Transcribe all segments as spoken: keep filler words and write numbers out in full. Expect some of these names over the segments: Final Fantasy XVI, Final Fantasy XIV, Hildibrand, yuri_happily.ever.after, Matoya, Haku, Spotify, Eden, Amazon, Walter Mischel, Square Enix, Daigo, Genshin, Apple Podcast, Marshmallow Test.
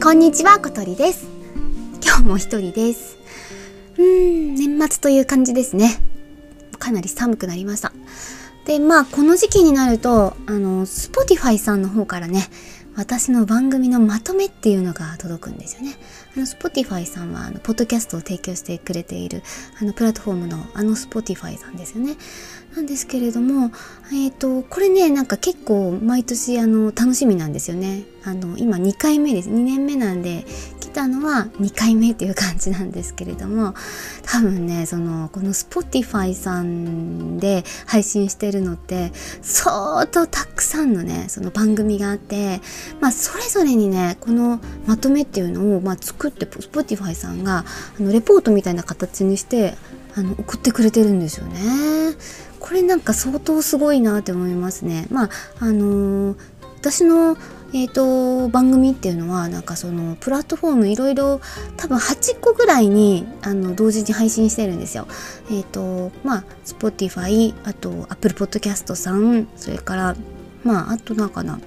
こんにちは、小鳥です。今日も一人です。うーん、年末という感じですね。かなり寒くなりました。で、まあこの時期になるとあの Spotify さんの方からね、私の番組のまとめっていうのが届くんですよね。あの Spotify さんはあのポッドキャストを提供してくれているあのプラットフォームのあの Spotify さんですよね。なんですけれども、えっとこれね、なんか結構毎年あの楽しみなんですよね。あの今にかいめです。にねんめなんで来たのはにかいめっていう感じなんですけれども、多分ね、そのこの Spotify さんで配信してるのって相当たくさんのね、その番組があって、まあそれぞれにね、このまとめっていうのをまあ作って Spotify さんがあのレポートみたいな形にしてあの送ってくれてるんですよね。これなんか相当すごいなって思いますね。まああのー、私のえーと番組っていうのはなんかそのプラットフォームいろいろ多分はちこぐらいにあの同時に配信してるんですよ。えーとまあ Spotify、 あと Apple Podcast さん、それからまああとなんかな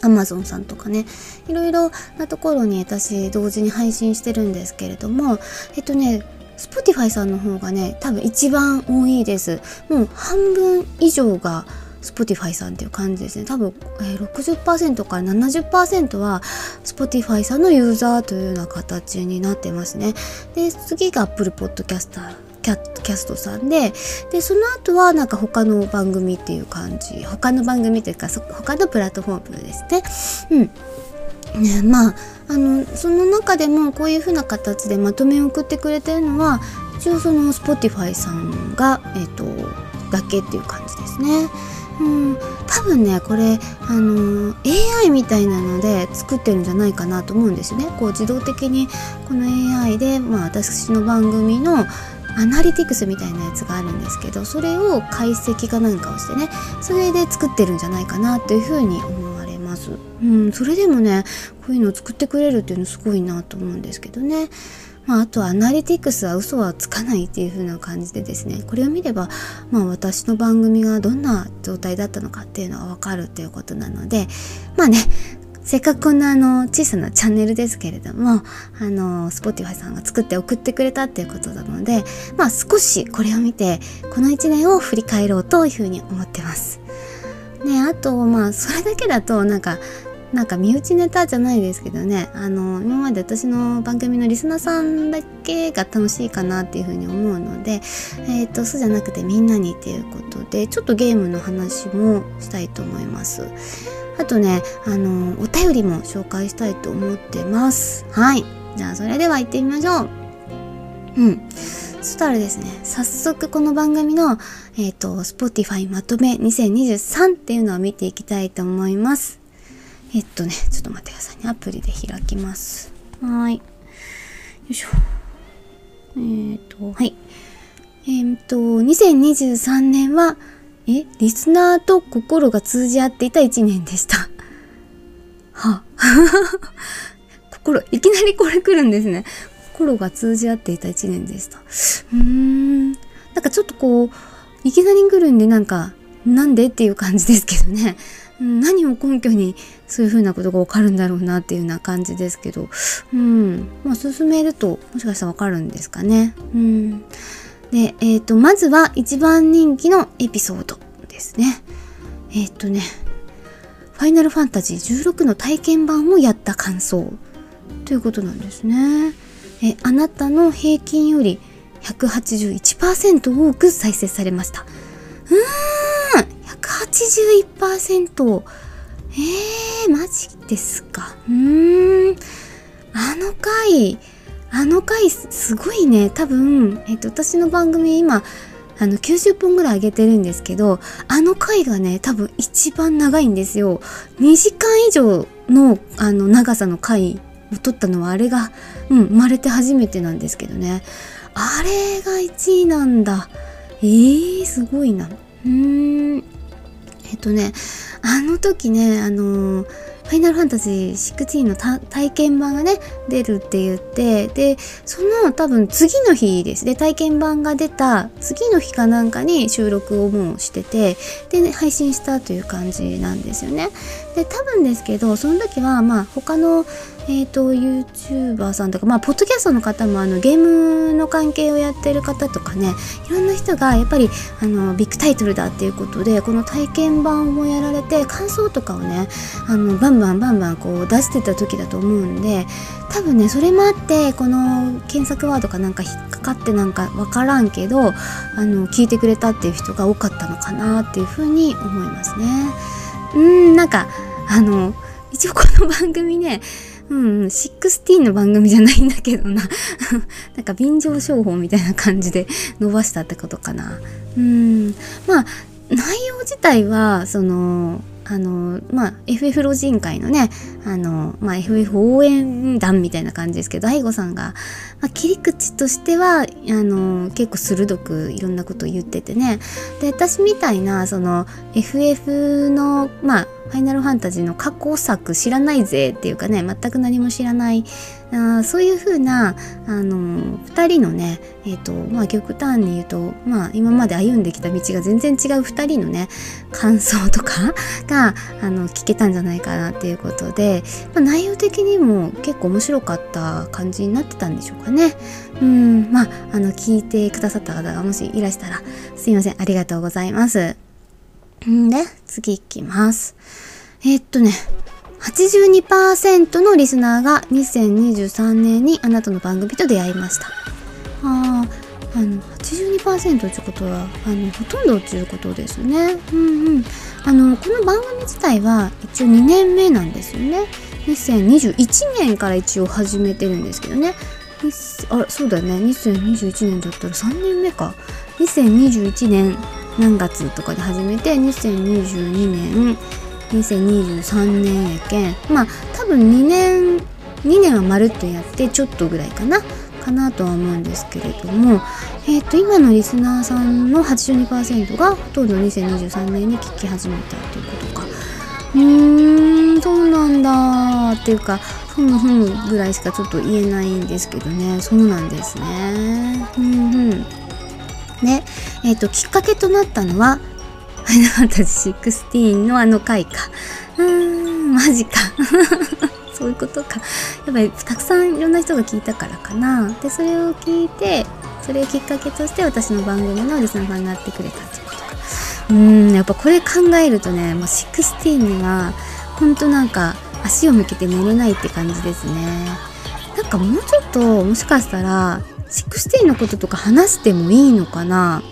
Amazon さんとかね、いろいろなところに私同時に配信してるんですけれども、えっとねSpotify さんの方がね、多分一番多いです。もう半分以上が Spotify さんっていう感じですね。多分、えー、ろくじゅっパーセント から ななじゅっパーセント は Spotify さんのユーザーというような形になってますね。で、次が Apple Podcastキャストさんで、でその後はなんか他の番組っていう感じ、他の番組というか他のプラットフォームですね。うん。ね、まあ、あのその中でもこういう風な形でまとめを送ってくれてるのは一応その Spotify さんが、えーと、だけっていう感じですね。うん、多分ねこれあの エーアイ みたいなので作ってるんじゃないかなと思うんですね。こう自動的にこの エーアイ で、まあ、私の番組のアナリティクスみたいなやつがあるんですけど、それを解析かなんかをしてね、それで作ってるんじゃないかなというふうに思われます。うん、それでもねこういうのを作ってくれるっていうのすごいなと思うんですけどね。まあ、あとはアナリティクスは嘘はつかないっていう風な感じでですね、これを見れば、まあ、私の番組がどんな状態だったのかっていうのがわかるっていうことなので、まあね、せっかくこんなあの小さなチャンネルですけれども、あの Spotify さんが作って送ってくれたっていうことなので、まあ少しこれを見てこのいちねんを振り返ろうというふうに思ってます。ね、あとまあそれだけだとなんかなんか身内ネタじゃないですけどね、あの今まで私の番組のリスナーさんだけが楽しいかなっていうふうに思うので、えっとそうじゃなくてみんなにっていうことでちょっとゲームの話もしたいと思います。あとね、あのー、お便りも紹介したいと思ってます。はい。じゃあ、それでは行ってみましょう。うん。そしたらですね、早速この番組の、えっと、Spotify まとめにせんにじゅうさんっていうのを見ていきたいと思います。えっとね、ちょっと待ってくださいね。アプリで開きます。はーい。よいしょ。えー、っと、はい。えー、っと、にせんにじゅうさんねんは、え、リスナーと心が通じ合っていたいちねんでした。はぁ。心、いきなりこれ来るんですね。心が通じ合っていたいちねんでした。うーん。なんかちょっとこう、いきなり来るんでなんか、なんでっていう感じですけどね。何を根拠にそういう風なことがわかるんだろうなっていうような感じですけど。うん。まあ進めると、もしかしたらわかるんですかね。うん。で、えっと、まずは一番人気のエピソードですね。えっとね、ファイナルファンタジーじゅうろくの体験版をやった感想ということなんですね。え、あなたの平均より ひゃくはちじゅういちパーセント 多く再生されました。うーん !ひゃくはちじゅういちパーセント! えー、マジですか。うーん。あの回、あの回すごいね。多分、えっと、私の番組今、あの、きゅうじゅっぽんぐらい上げてるんですけど、あの回がね、多分一番長いんですよ。にじかん以上の、あの、長さの回を撮ったのは、あれが、うん、生まれて初めてなんですけどね。あれがいちいなんだ。えー、すごいな。うーん。えっとね、あの時ね、あのー、ファイナルファンタジーじゅうろくの体験版がね出るって言って、でその多分次の日ですね、体験版が出た次の日かなんかに収録をもうしてて、で、ね、配信したという感じなんですよね。で多分ですけど、その時はまあ他のえーと YouTuber さんとか、まあポッドキャストの方もあのゲームの関係をやってる方とかね、いろんな人がやっぱりあのビッグタイトルだっていうことでこの体験版をやられて感想とかをねあのバンバンバンバンこう出してた時だと思うんで、多分ねそれもあってこの検索ワードかなんか引っかかってなんかわからんけどあの聞いてくれたっていう人が多かったのかなっていうふうに思いますね。うーん、なんかあの一応この番組ね、うん、じゅうろくの番組じゃないんだけどななんか便乗商法みたいな感じで伸ばしたってことかな。うん、まあ内容自体はそのあのまあ エフエフ 老人会のねあの、まあ、エフエフ 応援団みたいな感じですけど、 ダイゴ さんが、まあ、切り口としてはあの結構鋭くいろんなことを言っててね、で私みたいなその エフエフ のまあファイナルファンタジーの過去作知らないぜっていうかね、全く何も知らないあそういう風なあのふたりのね、えーとまあ、極端に言うと、まあ、今まで歩んできた道が全然違うふたりのね感想とかがあの聞けたんじゃないかなっていうことで、まあ、内容的にも結構面白かった感じになってたんでしょうかね。うん、まあ、あの聞いてくださった方がもしいらしたらすいません、ありがとうございます。んで次いきます。えー、っとね はちじゅうにパーセント のリスナーがにせんにじゅうさんねんにあなたの番組と出会いました。ああの はちじゅうにパーセント ということはあのほとんどということですね。うんうん、あのこの番組自体は一応にねんめなんですよね。にせんにじゅういちねんから一応始めてるんですけどね、あそうだよね、にせんにじゅういちねんだったらさんねんめか。にせんにじゅういちねん何月とかで始めてにせんにじゅうにねんにせんにじゅうさんねんやけん、まあ多分にねんにねんはまるっとやってちょっとぐらいかなかなとは思うんですけれども、えっと今のリスナーさんの はちじゅうにパーセント がほとんどにせんにじゅうさんねんに聞き始めたということか。うーん、そうなんだっていうか、ふんふんぐらいしかちょっと言えないんですけどね。そうなんですね。うんうん。ね、えっと、きっかけとなったのはファイナルファンタジーじゅうろくのあの回か。うーん、マジかそういうことか。やっぱりたくさんいろんな人が聞いたからかな。でそれを聞いて、それをきっかけとして私の番組のリスナーさんになってくれたってことか。うーん、やっぱこれ考えるとね、もうじゅうろくにはほんとなんか足を向けて寝れないって感じですね。なんかもうちょっと、もしかしたらじゅうろくのこととか話してもいいのかな。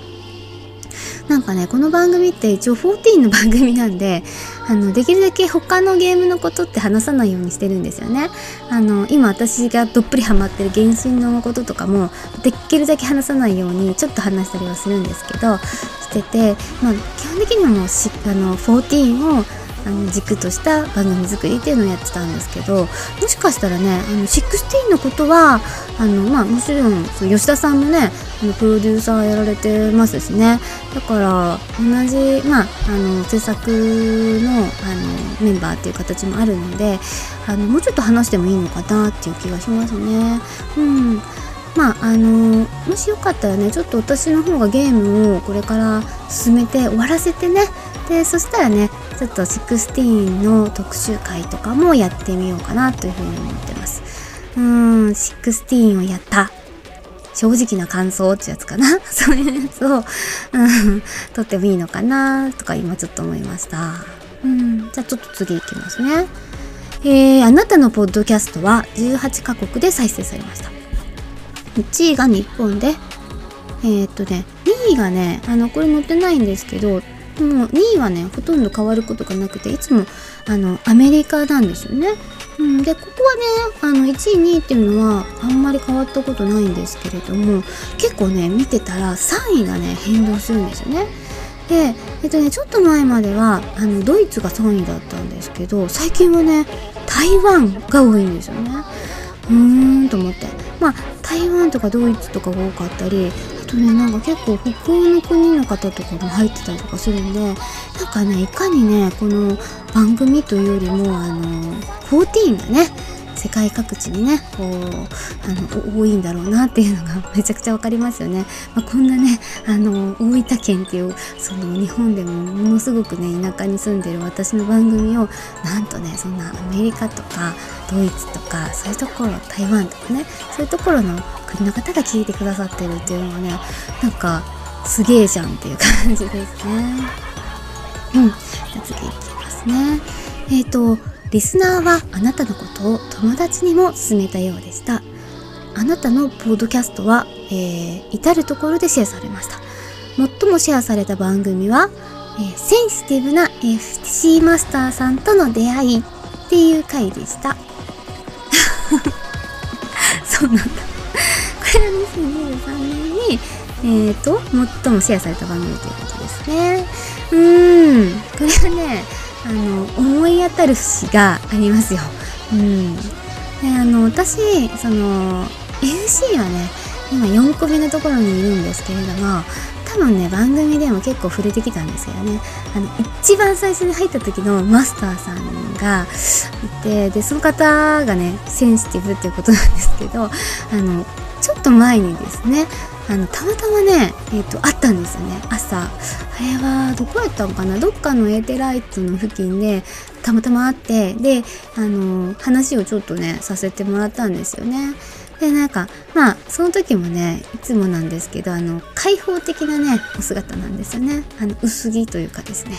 なんかね、この番組って一応じゅうよんの番組なんで、あのできるだけ他のゲームのことって話さないようにしてるんですよね。あの今私がどっぷりハマってる原神のこととかもできるだけ話さないようにちょっと話したりはするんですけどしてて、まあ、基本的にはもうしあのじゅうよんをあの軸とした番組作りっていうのをやってたんですけど、もしかしたらね、あのじゅうろくのことはあの、まあ、もちろん吉田さんもねあのプロデューサーやられてますしね、だから同じ、まあ、あの制作 の, あのメンバーっていう形もあるので、あのもうちょっと話してもいいのかなっていう気がしますね。うん、まああのー、もしよかったらね、ちょっと私の方がゲームをこれから進めて終わらせてね、でそしたらねちょっとじゅうろくの特集会とかもやってみようかなというふうに思ってます。うーん、じゅうろくをやった正直な感想ってやつかなそういうやつを、うん、撮ってもいいのかなとか今ちょっと思いました。うん、じゃあちょっと次いきますね。えー、あなたのポッドキャストはじゅうはちかこくで再生されました。いちいが日本で、えー、っとね、にいがね、あのこれ載ってないんですけど、もうにいはねほとんど変わることがなくて、いつもあのアメリカなんですよね。うん、でここはねあのいちいにいっていうのはあんまり変わったことないんですけれども、結構ね見てたらさんいがね変動するんですよね。でえっとねちょっと前まではあのドイツがさんいだったんですけど、最近はね台湾が多いんですよね。うーんと思って、まあ台湾とかドイツとかが多かったり、あととね、なんか結構北欧の国の方とかも入ってたりとかするんで、なんかね、いかにね、この番組というよりも、あのじゅうよんがね、世界各地にね、こうあの多いんだろうなっていうのがめちゃくちゃわかりますよね。まあ、こんなね、あの大分県っていうその日本でもものすごくね田舎に住んでる私の番組をなんとね、そんなアメリカとかドイツとかそういうところ、台湾とかね、そういうところの国の方が聞いてくださってるっていうのはね、なんかすげえじゃんっていう感じですね。うん、じゃあ次いきますね。えっとリスナーはあなたのことを友達にも勧めたようでした。あなたのポッドキャストは、えー、至るところでシェアされました。最もシェアされた番組は、えー、センシティブな エフシー マスターさんとの出会いっていう回でした。そうなんだ。これはにせんにじゅうさんねんに、えーと、最もシェアされた番組ということですね。うーん、これはね、あの思い当たる節がありますよ。うん、であの私その エフシー はね今よんこめのところにいるんですけれども、多分ね番組でも結構触れてきたんですけどね、あの一番最初に入った時のマスターさんがいて、でその方がねセンシティブっていうことなんですけど、あのちょっと前にですね、あのたまたまね、えーと、会ったんですよね、朝。あれはどこやったのかな、どっかのエーテライトの付近でたまたま会って、であの話をちょっとねさせてもらったんですよね。でなんかまあその時もねいつもなんですけど、あの開放的なねお姿なんですよね。あの薄着というかですね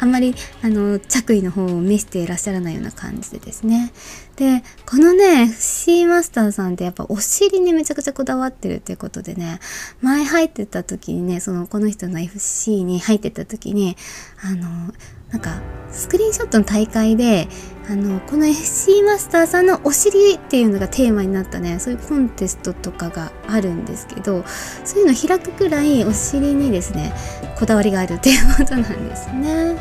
あんまりあの着衣の方を見せていらっしゃらないような感じでですね。でこのね エフシー マスターさんってやっぱお尻にめちゃくちゃこだわってるっていうことでね、前入ってた時にね、そのこの人の エフシー に入ってた時にあのなんかスクリーンショットの大会であのこの エフシー マスターさんのお尻っていうのがテーマになったね、そういうコンテストとかがあるんですけど、そういうの開くくらいお尻にですねこだわりがあるっていうことなんですね。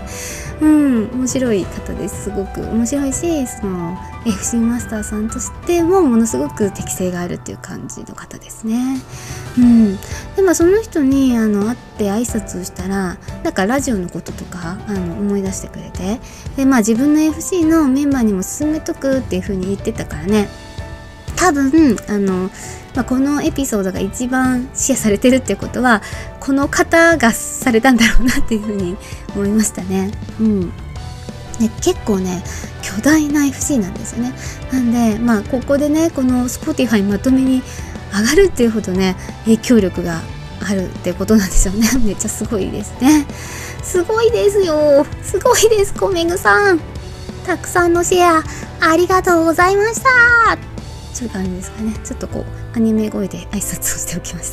うん、面白い方です。すごく面白いし、その エフシー マスターさんとしてもものすごく適性があるっていう感じの方ですね。うん、でまあその人にあの会って挨拶をしたら、なんかラジオのこととかあの思い出してくれて、でまあ自分の エフシー のメンバーにも勧めとくっていう風に言ってたからね、多分あの、まあ、このエピソードが一番シェアされてるっていうことはこの方がされたんだろうなっていう風に思いましたね。うん、で結構ね巨大な エフシー なんですよね。なんでまあここでねこの Spotify まとめに上がるっていうほどね影響力があるってことなんですよね。めっちゃすごいですね。すごいですよ。すごいです。コミングさん、たくさんのシェアありがとうございました。ちょっとあれですかね。ちょっとこうアニメ声で挨拶をしておきまし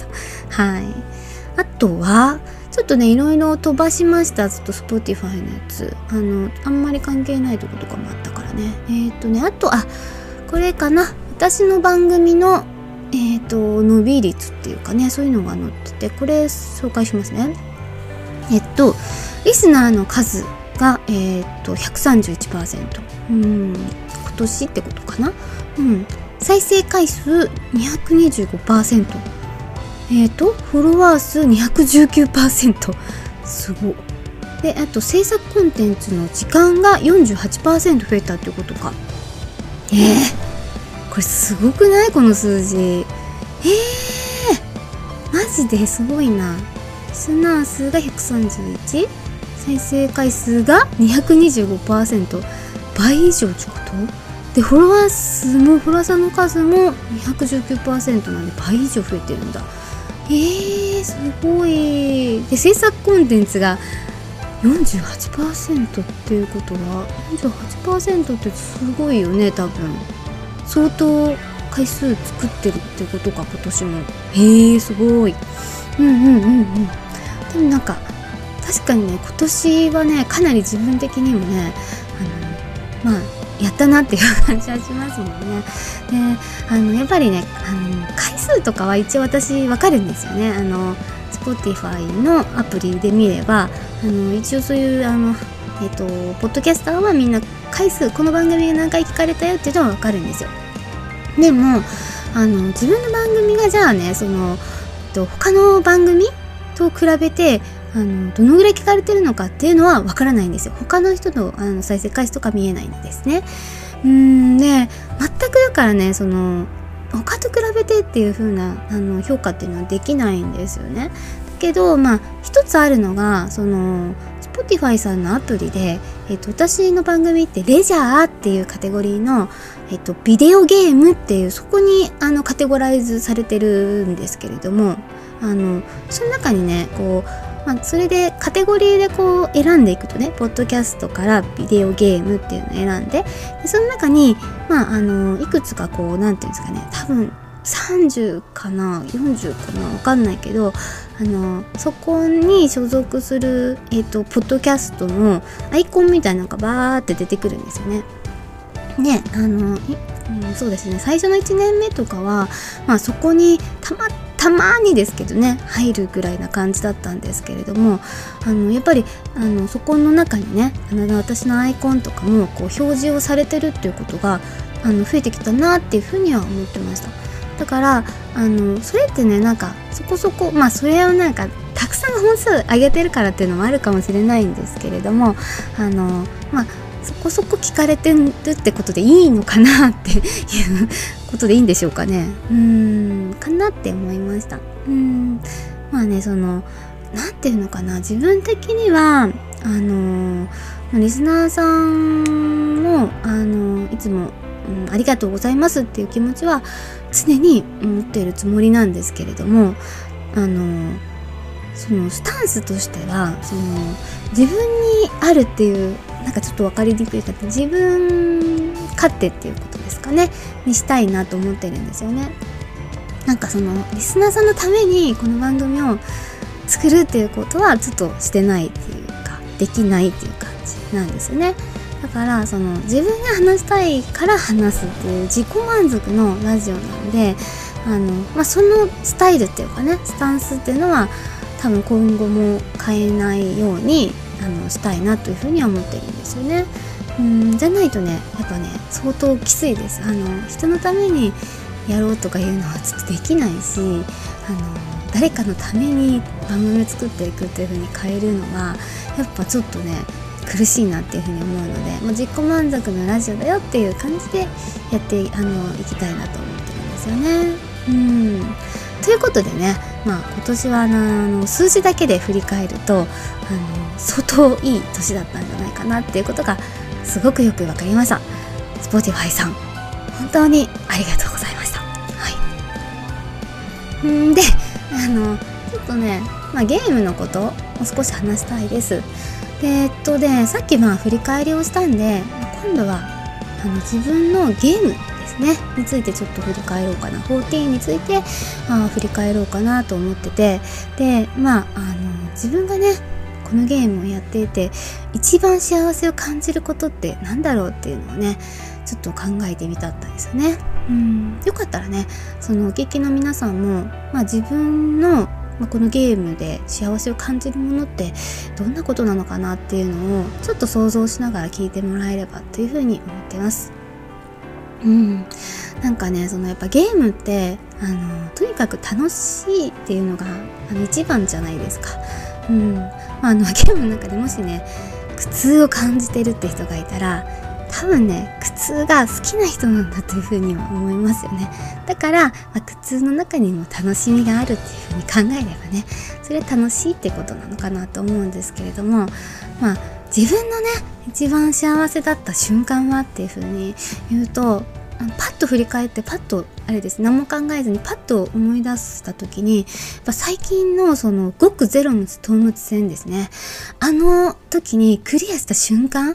た。はい。あとはちょっとねいろいろ飛ばしました。ちょっと Spotify のやつ、あのあんまり関係ないとことかもあったからね。えっとねあとあこれかな。私の番組のえーと、伸び率っていうかね、そういうのが載ってて、これ紹介しますね。えっと、リスナーの数が、えーと、ひゃくさんじゅういちパーセント。うん、今年ってことかな。うん。再生回数 にひゃくにじゅうごパーセント。えーと、フォロワー数 にひゃくじゅうきゅうパーセント。すごい。で、あと、制作コンテンツの時間が よんじゅうはちパーセント 増えたってことか。えーこれすごくない？この数字。ええー、マジですごいな。リスナー数がひゃくさんじゅういち、再生回数が にひゃくにじゅうごパーセント、 倍以上ってことで、フォロワー数もフォロワーさんの数も にひゃくじゅうきゅうパーセント なんで倍以上増えてるんだ。えー、すごい。で制作コンテンツが よんじゅうはちパーセント っていうことは よんじゅうはちパーセント ってすごいよね。多分相当回数作ってるってことか、今年も。へえ、すごい。うんうんうんうん。でもなんか確かにね今年はねかなり自分的にもねあのまあやったなっていう感じはしますもんね。であのやっぱりねあの回数とかは一応私わかるんですよね。あの Spotify のアプリで見ればあの一応そういうあのえっとポッドキャスターはみんな回数、この番組が何回聞かれたよっていうのはわかるんですよ。でもあの自分の番組がじゃあねそのと他の番組と比べてあのどのぐらい聞かれてるのかっていうのはわからないんですよ。他の人の、あの再生回数とか見えないんですね。うーんで全くだからね、その他と比べてっていう風なあの評価っていうのはできないんですよね。だけどまあ一つあるのがその Spotify さんのアプリで、えっと、私の番組ってレジャーっていうカテゴリーの、えっと、ビデオゲームっていうそこにあのカテゴライズされてるんですけれども、あのその中にねこうまあ、それでカテゴリーでこう選んでいくとね、ポッドキャストからビデオゲームっていうのを選んで、でその中に、まあ、あのいくつかこうなんていうんですかね、多分さんじゅうかなよんじゅうかなわかんないけど、あのそこに所属する、えーと、ポッドキャストのアイコンみたいなのがバーって出てくるんですよね。であの、うん、そうですね、最初のいちねんめとかは、まあ、そこにたまってたまにですけどね入るぐらいな感じだったんですけれども、あのやっぱりあのそこの中にねあの私のアイコンとかもこう表示をされてるっていうことがあの増えてきたなっていうふうには思ってました。だからあのそれってねなんかそこそこまあそれをなんかたくさん本数上げてるからっていうのもあるかもしれないんですけれども、あのまあそこそこ聞かれてるってことでいいのかなっていうことでいいんでしょうかね。うーんかなって思いました。うーんまあねそのなんていうのかな、自分的にはあのリスナーさんもあのいつも、うん、ありがとうございますっていう気持ちは常に持っているつもりなんですけれども、あのそのスタンスとしてはその自分にあるっていうなんかちょっと分かりにくいかって自分勝手っていうことですかねにしたいなと思ってるんですよね。なんかそのリスナーさんのためにこの番組を作るっていうことはちょっとしてないっていうかできないっていう感じなんですよね。だからその自分が話したいから話すっていう自己満足のラジオなので、あの、まあ、そのスタイルっていうかねスタンスっていうのは多分今後も変えないようにあのしたいなというふうには思ってるんですよね。うんじゃないとねやっぱね相当きついです。あの人のためにやろうとかいうのはちょっとできないし、あの誰かのために番組を作っていくというふうに変えるのはやっぱちょっとね苦しいなっていうふうに思うので、もう自己満足のラジオだよっていう感じでやってあのいきたいなと思ってるんですよね。うんということでね、まあ、今年はあの数字だけで振り返るとあの相当いい年だったんじゃないかなっていうことがすごくよく分かりました。 Spotify さん本当にありがとうございました。はいんであのちょっとね、まあ、ゲームのことを少し話したいです。でえっとねさっきまあ振り返りをしたんで今度はあの自分のゲームね、についてちょっと振り返ろうかな、じゅうよんについてあ振り返ろうかなと思ってて、でまあ、あの自分がねこのゲームをやっていて一番幸せを感じることってなんだろうっていうのをねちょっと考えてみたったんですよね。うんよかったらねそのお聞きの皆さんも、まあ、自分の、まあ、このゲームで幸せを感じるものってどんなことなのかなっていうのをちょっと想像しながら聞いてもらえればというふうに思ってます。うん、なんかねそのやっぱゲームってあのとにかく楽しいっていうのがあの一番じゃないですか。うんまあ、あのゲームの中でもしね苦痛を感じてるって人がいたら多分ね苦痛が好きな人なんだというふうには思いますよね。だから、まあ、苦痛の中にも楽しみがあるっていうふうに考えればねそれは楽しいってことなのかなと思うんですけれども、まあ自分のね一番幸せだった瞬間はっていう風に言うとパッと振り返ってパッとあれです何も考えずにパッと思い出した時にやっぱ最近のそのごくゼロムツトウムツ戦ですね、あの時にクリアした瞬間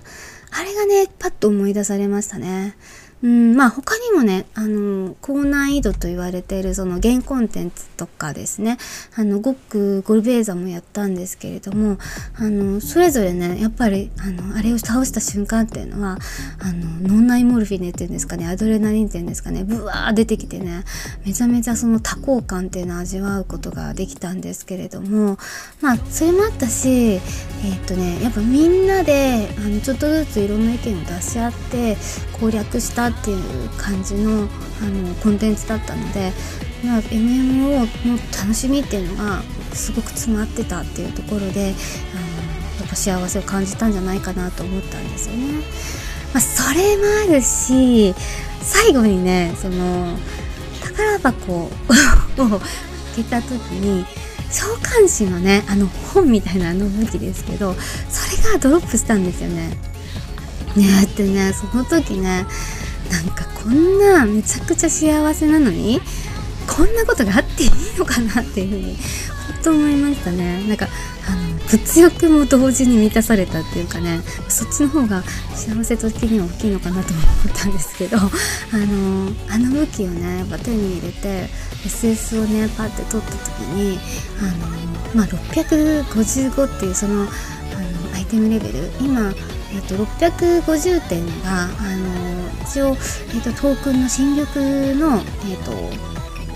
あれがねパッと思い出されましたね。うんまあ他にもねあの高難易度と言われているそのゲームコンテンツとかですねあのゴックゴルベーザもやったんですけれども、あのそれぞれねやっぱりあのあれを倒した瞬間っていうのはあの脳内モルフィネっていうんですかねアドレナリンっていうんですかねブワー出てきてねめちゃめちゃその多幸感っていうのを味わうことができたんですけれども、まあそれもあったしえー、っとねやっぱみんなであのちょっとずついろんな意見を出し合って攻略したっていう感じの、あのコンテンツだったのでまあ、エムエムオー の楽しみっていうのがすごく詰まってたっていうところで、あのやっぱ幸せを感じたんじゃないかなと思ったんですよね。まあ、それもあるし、最後にね、その宝箱を開けた時に召喚師のね、あの本みたいなあの武器ですけど、それがドロップしたんですよね。ねえってね、その時ね、なんかこんなめちゃくちゃ幸せなのにこんなことがあっていいのかなっていうふうに本当思いましたね。なんかあの物欲も同時に満たされたっていうかね、そっちの方が幸せと的には大きいのかなと思ったんですけど、あのあの武器をねやっぱ手に入れて エスエス をねパッて取った時に、あの、まあ、ろっぴゃくごじゅうごっていうその、あのアイテムレベル、今、えー、とろっぴゃくごじゅってんがあの一応、えー、とトークンの新緑の、えっと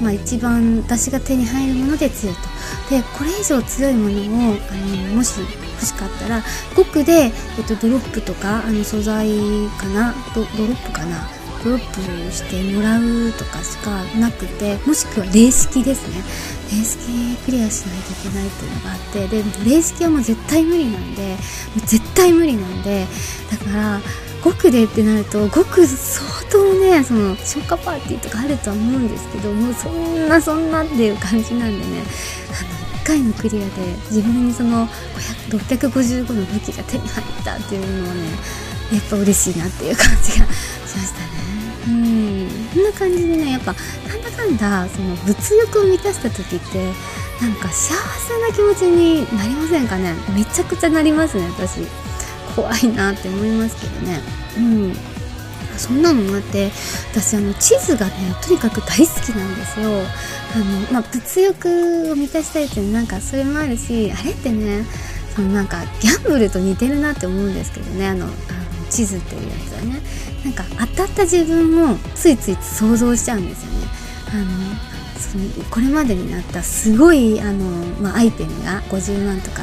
まあ、一番私が手に入るもので強いと。でこれ以上強いものをあのもし欲しかったらごくで、えっと、ドロップとかあの素材かな ド, ドロップかなドロップしてもらうとかしかなくて、もしくは零式ですね。零式クリアしないといけないっていうのがあって、で零式はもう絶対無理なんで、もう絶対無理なんで、だからごくでってなるとごく相当ね、その消化パーティーとかあるとは思うんですけど、もうそんなそんなっていう感じなんでね、あのいっかいのクリアで自分にそのろっぴゃくごじゅうごの武器が手に入ったっていうのはね、やっぱ嬉しいなっていう感じがしましたね。うん、こんな感じでね、やっぱなんだかんだその物欲を満たした時ってなんか幸せな気持ちになりませんかね。めちゃくちゃなりますね。私怖いなって思いますけどね。うん、そんなのもあって、私あの地図がねとにかく大好きなんですよ。あの、まあ、物欲を満たしたいっていう、なんかそれもあるし、あれってね、そのなんかギャンブルと似てるなって思うんですけどね、あのあの地図っていうやつはね、なんか当たった自分をついつい想像しちゃうんですよね。あのこれまでになったすごいあの、まあ、アイテムがごじゅうまんとか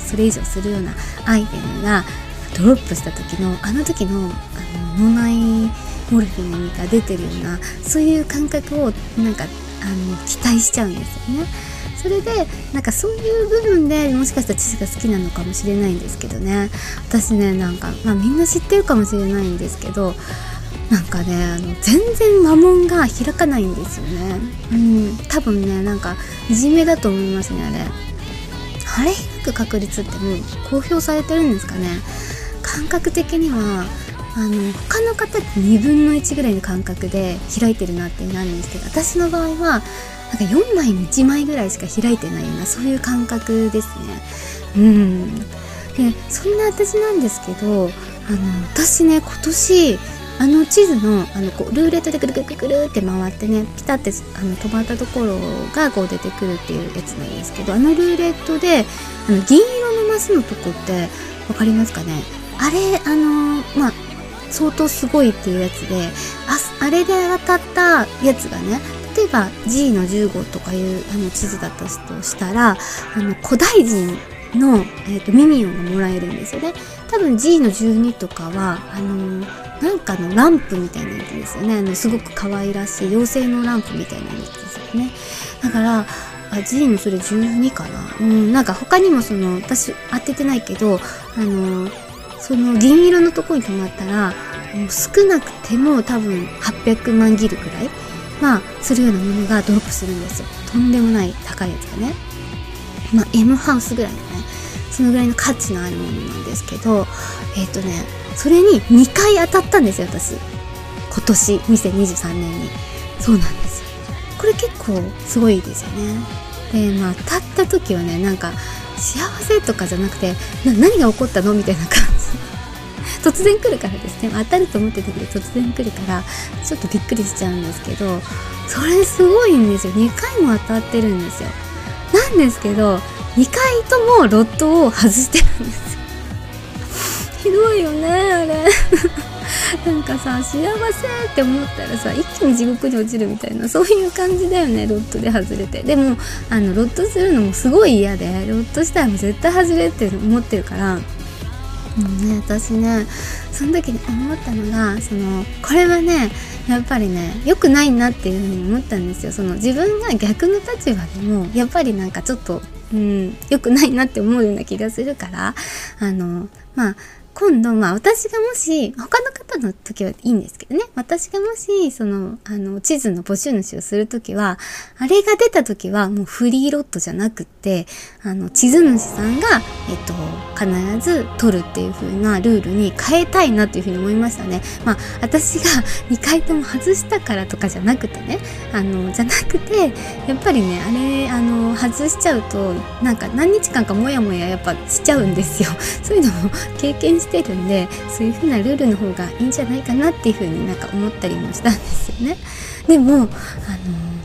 それ以上するようなアイテムがドロップした時のあの時のあの脳内モルフィンが出てるような、そういう感覚をなんかあの期待しちゃうんですよね。それでなんかそういう部分でもしかしたら地図が好きなのかもしれないんですけどね、私ねなんか、まあ、みんな知ってるかもしれないんですけど、なんかねあの全然魔門が開かないんですよね。うん、多分ねなんかいじめだと思いますね。あれあれ開く確率ってもう公表されてるんですかね。感覚的にはあの他の方ってにぶんのいちぐらいの感覚で開いてるなってなるんですけど、私の場合はなんかよんまいにいちまいぐらいしか開いてないような、そういう感覚ですね。うん、でそんな私なんですけど、あの私ね今年あの地図の、 あのこうルーレットでくるくるくるって回ってね、ピタってあの止まったところがこう出てくるっていうやつなんですけど、あのルーレットであの銀色のマスのとこって分かりますかね。あれあのー、まあ相当すごいっていうやつで、 あ, あれで当たったやつがね、例えば G のじゅうごとかいうあの地図だったとしたら、あの古代人の、えー、とミニオンがもらえるんですよね。多分 G のじゅうにとかはあのーなんかのランプみたいなやつですよね。あのすごく可愛らしい妖精のランプみたいなやつですよね。だからあ G のそれじゅうにかな、うん、なんか他にもその私当ててないけど、あのその銀色のとこに止まったらもう少なくても多分はっぴゃくまんギルくらいまあするようなものがドロップするんですよ。とんでもない高いやつがね、まあ M ハウスぐらいのね、そのぐらいの価値のあるものなんですけど、えっとねそれににかい当たったんですよ、私今年にせんにじゅうさんねんに。そうなんですよ、これ結構すごいですよね。でまあ当たった時はね、なんか幸せとかじゃなくてな何が起こったのみたいな感じ突然来るからですね、当たると思ってたけど突然来るからちょっとびっくりしちゃうんですけど、それすごいんですよ。にかいも当たってるんですよ。なんですけどにかいともロットを外してるんですよ。ひどいよねあれなんかさ、幸せって思ったらさ一気に地獄に落ちるみたいな、そういう感じだよね。ロットで外れて、でもあのロットするのもすごい嫌で、ロットしたらもう絶対外れって思ってるから、もうね私ねその時に思ったのが、そのこれはねやっぱりね良くないなっていうふうに思ったんですよ。その自分が逆の立場でもやっぱりなんかちょっと、うん、良くないなって思うような気がするから、あのまあ今度まあ私がもし他の方の時はいいんですけどね、私がもしそのあの地図の募集主をする時はあれが出た時はもうフリーロットじゃなくって、あの地図主さんがえっと必ず取るっていう風なルールに変えたいなという風に思いましたね。まあ私がにかいとも外したからとかじゃなくてね、あのじゃなくてやっぱりねあれあの外しちゃうとなんか何日間かモヤモヤやっぱしちゃうんですよ。そういうのも経験してるんで、そういう風なルールの方がいいんじゃないかなっていう風になんか思ったりもしたんですよね。でもあの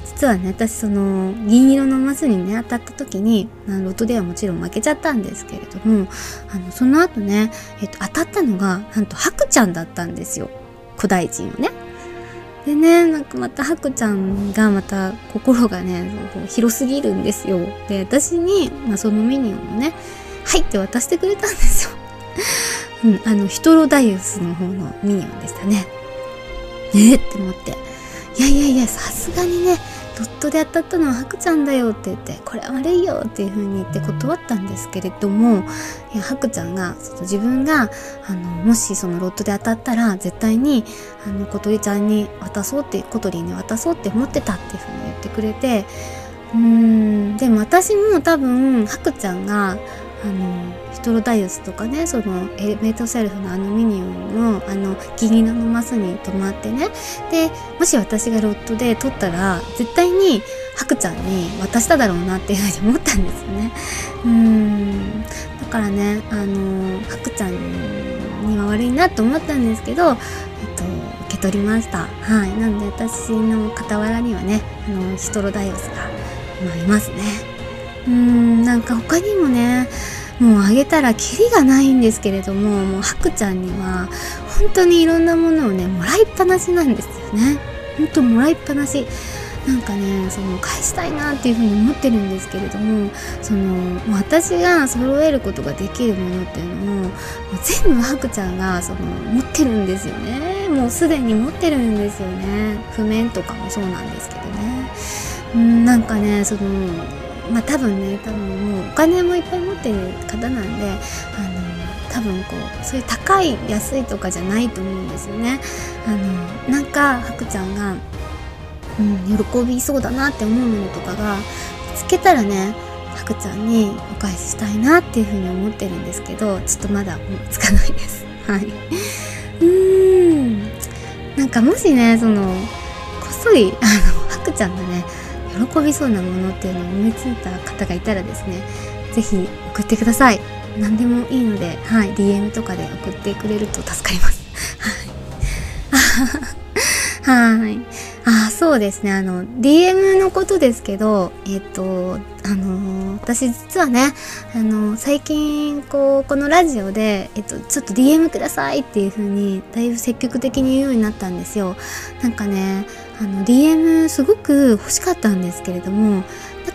実はね、私その銀色のマスにね当たった時に、まあ、ロトではもちろん負けちゃったんですけれども、あのその後ね、えっと、当たったのがなんとハクちゃんだったんですよ、古代人をね。でね、なんかまたハクちゃんがまた心がね広すぎるんですよ。で私に、まあ、そのメニューをねはいって渡してくれたんですよ。うん、あのヒトロダイウスの方のミニオンでしたね。えー、って思って、いやいやいやさすがにねドットで当たったのはハクちゃんだよって言って、これ悪いよっていう風に言って断ったんですけれども、いやハクちゃんがその自分があのもしそのロットで当たったら絶対にあの小鳥ちゃんに渡そうって小鳥に渡そうって思ってたっていう風に言ってくれて、うーんでも私も多分ハクちゃんがあのヒトロダイウスとかね、そのエレベートセルフのあのミニオンのあの銀色のマスに止まってね、でもし私がロットで取ったら絶対にハクちゃんに渡しただろうなっていうふうに思ったんですよね。うーんだからね、あのハクちゃんには悪いなと思ったんですけど、えっと、受け取りました。はい、なので私の傍らにはねあのヒトロダイウスが今いますね。うーんなんか他にもねもうあげたらキリがないんですけれども、もうハクちゃんには本当にいろんなものをねもらいっぱなしなんですよね。本当もらいっぱなしなんかね、その返したいなっていうふうに思ってるんですけれども、その私が揃えることができるものっていうのももう全部ハクちゃんがその持ってるんですよね。もうすでに持ってるんですよね。譜面とかもそうなんですけどね。うーんなんかねそのまあ多分ね、多分もうお金もいっぱい持ってる方なんで、あの多分こうそういう高い安いとかじゃないと思うんですよね。あのなんかハクちゃんが、うん、喜びそうだなって思うものとかが見つけたらね、ハクちゃんにお返ししたいなっていうふうに思ってるんですけど、ちょっとまだ思いつかないです。はい。うーん。なんかもしね、そのこっそりあのハクちゃんがね。喜びそうなものっていうのを思いついた方がいたらですね、ぜひ送ってください。何でもいいので、はい、ディーエム とかで送ってくれると助かります。はい。はい。あ、そうですね。あの ディーエム のことですけど、えっとあの私実はね、あの最近こうこのラジオでえっとちょっと ディーエム くださいっていう風にだいぶ積極的に言うようになったんですよ。なんかね。あの ディーエム すごく欲しかったんですけれども、なん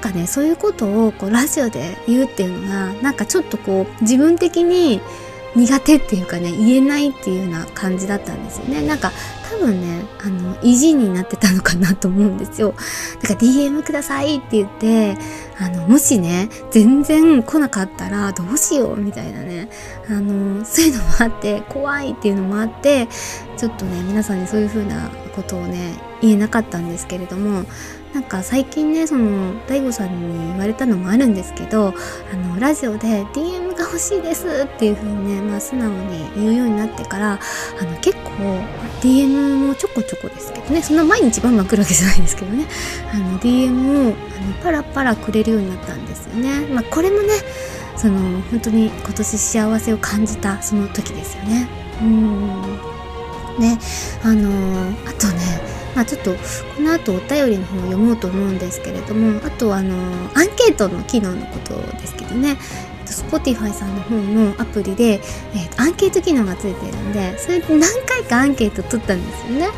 かねそういうことをこうラジオで言うっていうのがなんかちょっとこう自分的に苦手っていうかね、言えないっていうような感じだったんですよね。なんか多分ねあの意地になってたのかなと思うんですよ。だから ディーエム くださいって言ってあのもしね全然来なかったらどうしようみたいなね、あのそういうのもあって怖いっていうのもあって、ちょっとね皆さんにそういう風なことをね言えなかったんですけれども、なんか最近ねその大悟さんに言われたのもあるんですけど、あのラジオで ディーエム が欲しいですっていう風にね、まあ、素直に言うようになってから、あの結構 ディーエム もちょこちょこですけどね、そんな毎日バンバン来るわけじゃないんですけどね、あの ディーエム をあのパラパラくれるようになったんですよね。まあこれもねその本当に今年幸せを感じたその時ですよね。うーんね、あのー、あとねまあ、ちょっとこの後お便りの方を読もうと思うんですけれども、あとあのアンケートの機能のことですけどね、 Spotify さんの方のアプリで、えー、アンケート機能がついてるんで、それで何回かアンケート取ったんですよね。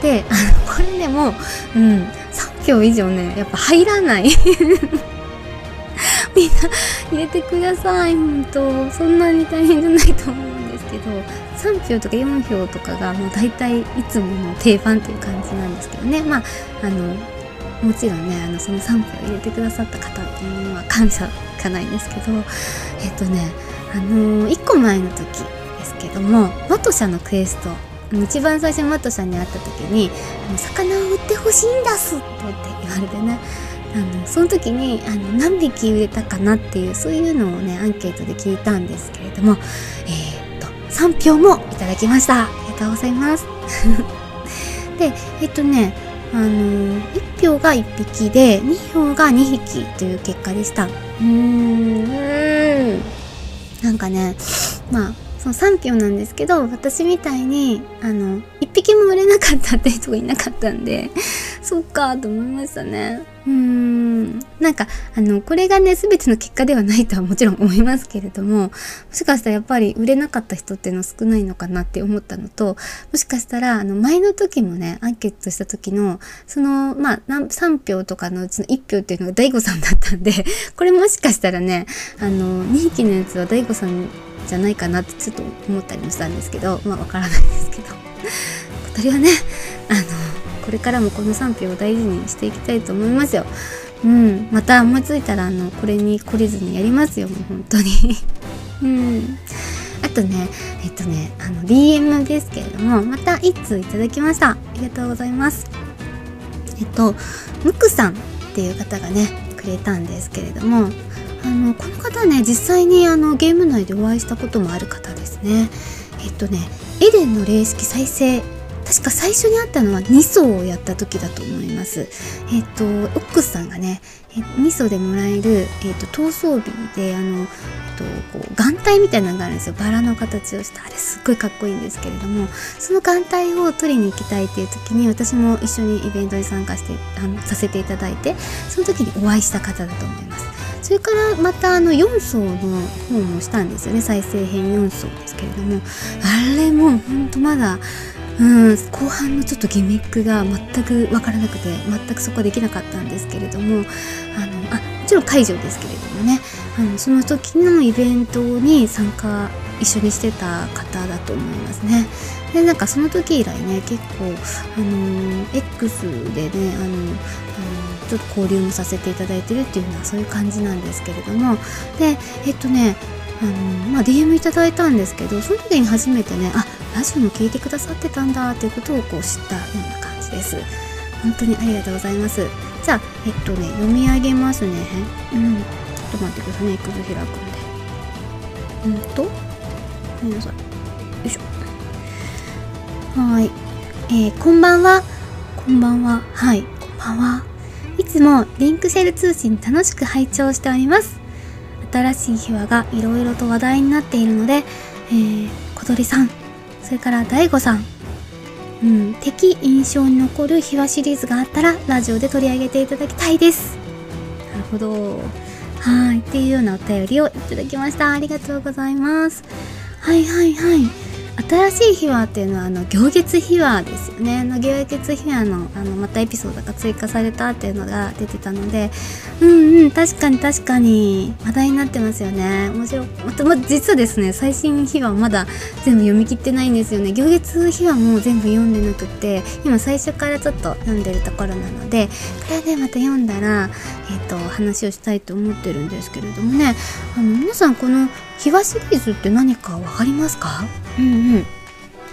であのこれでも、うん、さん票以上ねやっぱ入らないみんな入れてください。本当そんなに大変じゃないと思うんですけけどさん票とかよん票とかがもう大体いつもの定番っていう感じなんですけどね。まああのもちろんねあのそのさん票入れてくださった方っていうのは感謝かないんですけど、えっとねあのー、いっこまえの時ですけどもマトシャのクエスト一番最初にマトシャに会った時にあの魚を売ってほしいんだすって言われてねあのその時にあの何匹売れたかなっていうそういうのをねアンケートで聞いたんですけれども、えー、っとさん票もいただきました。ありがとうございますでえっとねあのいち票がいっぴきでに票がにひきという結果でした。うーんなんかねまあそのさん票なんですけど私みたいにあのいっぴきも売れなかったって人がいなかったんでそっかと思いましたね。うーんなんかあのこれがね全ての結果ではないとはもちろん思いますけれどももしかしたらやっぱり売れなかった人っていうのは少ないのかなって思ったのともしかしたらあの前の時もねアンケートした時のそのまあさん票とかのうちのいち票っていうのが大悟さんだったんでこれもしかしたらねあのにひきのやつは大悟さんじゃないかなってちょっと思ったりもしたんですけどまあわからないですけど小鳥はねあのこれからもこのさん票を大事にしていきたいと思いますよ。うんまた思いついたらあのこれに懲りずにやりますよもう本当にうんあとねえっとねあの ディーエム ですけれどもまたいっつういただきました。ありがとうございます。えっとムクさんっていう方がねくれたんですけれどもあのこの方ね実際にあのゲーム内でお会いしたこともある方ですね。えっとねエデンの霊式再生確か最初にあったのはにそうをやった時だと思います。えっとオックスさんがねにそうでもらえる、えっと、闘争日であの、えっと、こう眼帯みたいなのがあるんですよ。バラの形をしたあれすっごいかっこいいんですけれどもその眼帯を取りに行きたいっていう時に私も一緒にイベントに参加してあのさせていただいてその時にお会いした方だと思います。それからまたあのよんそうの方もしたんですよね。再生編よんそうですけれどもあれもほんとまだうん後半のちょっとギミックが全く分からなくて全くそこはできなかったんですけれどもあのあもちろん会場ですけれどもねあのその時のイベントに参加一緒にしてた方だと思いますね。でなんかその時以来ね結構あの X でねあの、うん、ちょっと交流もさせていただいてるっていうのはそういう感じなんですけれどもでえっとねあのまあ、ディーエム いただいたんですけどその時に初めてねあラジオも聞いてくださってたんだっていうことをこう知ったような感じです。本当にありがとうございます。じゃあえっとね読み上げますね。うんちょっと待ってくださいね。いくつ開くんでうんとごめんなさいよいしょはい、えー、こんばんはこんばんははいこんばんはいつもリンクシェル通信楽しく拝聴しております。新しい秘話がいろいろと話題になっているので、えー、小鳥さんそれから大悟さん、うん、的印象に残る秘話シリーズがあったらラジオで取り上げていただきたいです。なるほどはいっていうようなお便りをいただきました。ありがとうございます。はいはいはい新しい秘話っていうのはあの行月秘話ですよね。あの行月秘話のあのまたエピソードが追加されたっていうのが出てたのでうんうん確かに確かに話題になってますよね。面白また、ま、実はですね最新秘話まだ全部読み切ってないんですよね。行月秘話も全部読んでなくて今最初からちょっと読んでるところなのでこれでまた読んだらえっと話をしたいと思ってるんですけれどもねあの皆さんこの秘話シリーズって何かわかりますか？うんうん、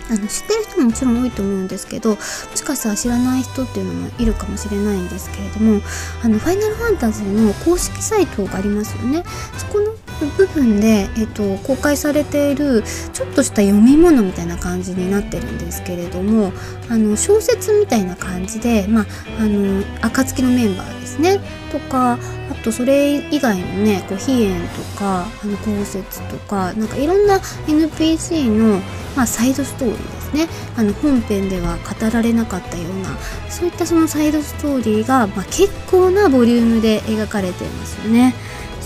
あの知ってる人ももちろん多いと思うんですけどもしかしたら知らない人っていうのもいるかもしれないんですけれどもあのファイナルファンタジーの公式サイトがありますよね。そこの部分で、えっと、公開されているちょっとした読み物みたいな感じになってるんですけれどもあの小説みたいな感じで、まあ、あの暁のメンバーですねとかあとそれ以外のねこう非縁とかあの考説とかなんかいろんな エヌピーシー の、まあ、サイドストーリーですねあの本編では語られなかったようなそういったそのサイドストーリーが、まあ、結構なボリュームで描かれていますよね。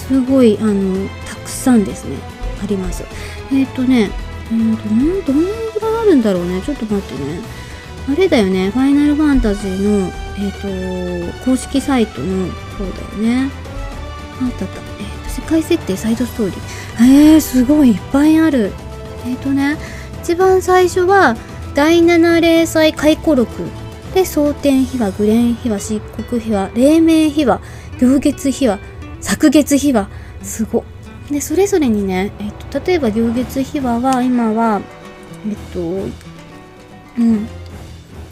すごいあのたくさんですねあります。えっとねうんどんなぐらいあるんだろうねちょっと待ってねあれだよねファイナルファンタジーのえっと公式サイトの方だよねあったあった、えー、世界設定サイドストーリーえー、すごいいっぱいあるえっとね、一番最初はだいなな例祭回顧録で、蒼天秘話、紅蓮秘話、漆黒秘話、黎明秘話、両月秘話、昨月秘話、すごっ。でそれぞれにね、えっと、例えば両月秘話は今はえっとうん、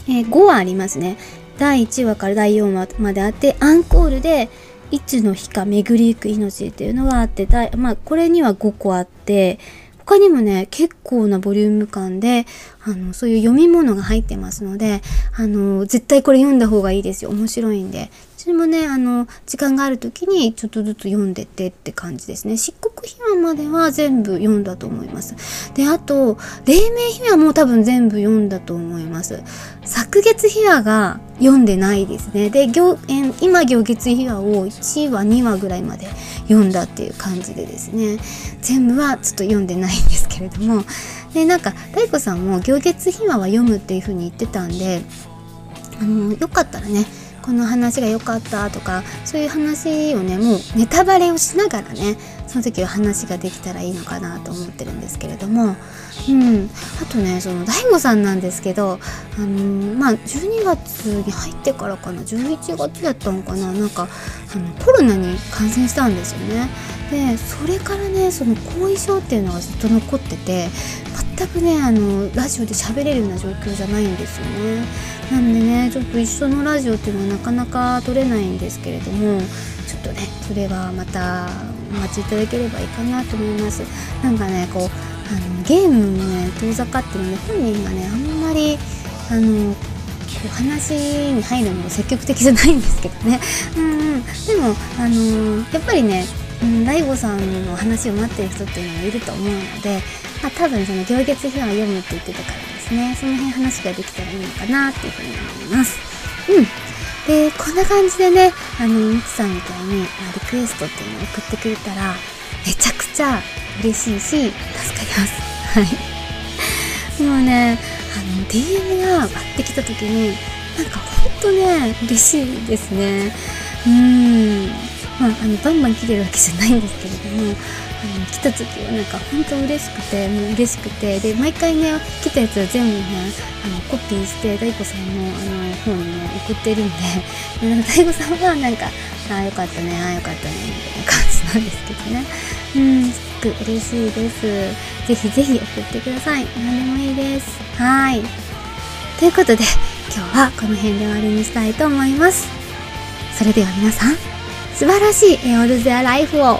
えー、ごわありますね。だいいちわからだいよんわまであって、アンコールでいつの日か巡りゆく命っていうのがあって、だい、まあ、これにはごこあって、他にもね結構なボリューム感で、あのそういう読み物が入ってますので、あの絶対これ読んだ方がいいですよ、面白いんで。それもね、あの時間がある時にちょっとずつ読んでってって感じですね。漆黒秘話までは全部読んだと思います。であと黎明秘話も多分全部読んだと思います。昨月秘話が読んでないですね。で行、えー、今行月秘話をいちわにわぐらいまで読んだっていう感じでですね、全部はちょっと読んでないんですけれども。でなんか大子さんも行月秘話は読むっていう風に言ってたんで、あのよかったらね、この話が良かったとかそういう話をね、もうネタバレをしながらね、その時は話ができたらいいのかなと思ってるんですけれども、うん、あとね、その大悟さんなんですけど、あのー、まあじゅうにがつに入ってからかな、じゅういちがつだったのかな、なんかあのコロナに感染したんですよね。でそれからね、その後遺症っていうのがずっと残ってて、全くね、あのラジオで喋れるような状況じゃないんですよね。なんでね、ちょっと一緒のラジオっていうのはなかなか撮れないんですけれども、ちょっとねそれはまたお待ちいただければいいかなと思います。なんかね、こうあのゲームもね遠ざかってるので、本人がねあんまりあの話に入るのも積極的じゃないんですけどね、うん、でもあのやっぱりね、大悟さんの話を待ってる人っていうのもいると思うので、まあ、多分その行月秘話を読むって言ってたからですね、その辺話ができたらいいのかなっていうふうに思います。うん。で、こんな感じでね、あの、みつさんみたいに、まあ、リクエストっていうのを送ってくれたら、めちゃくちゃ嬉しいし、助かります。はい。もうね、あの、ディーエム が割ってきた時に、なんかほんとね、嬉しいですね。うーん。まあ、あのバンバン来てるわけじゃないんですけれども、あの来た時はなんか本当嬉しくて、もう嬉しくて、で毎回ね来たやつは全部ねあのコピーして大子さんのあの方にね送ってるんで、でなんか大子さんはなんかああよかったね、ああよかったねみたいな感じなんですけどね、うん、すごく嬉しいです。ぜひぜひ送ってください。何でもいいです。はい。ということで今日はこの辺で終わりにしたいと思います。それでは皆さん。素晴らしいオールゼアライフを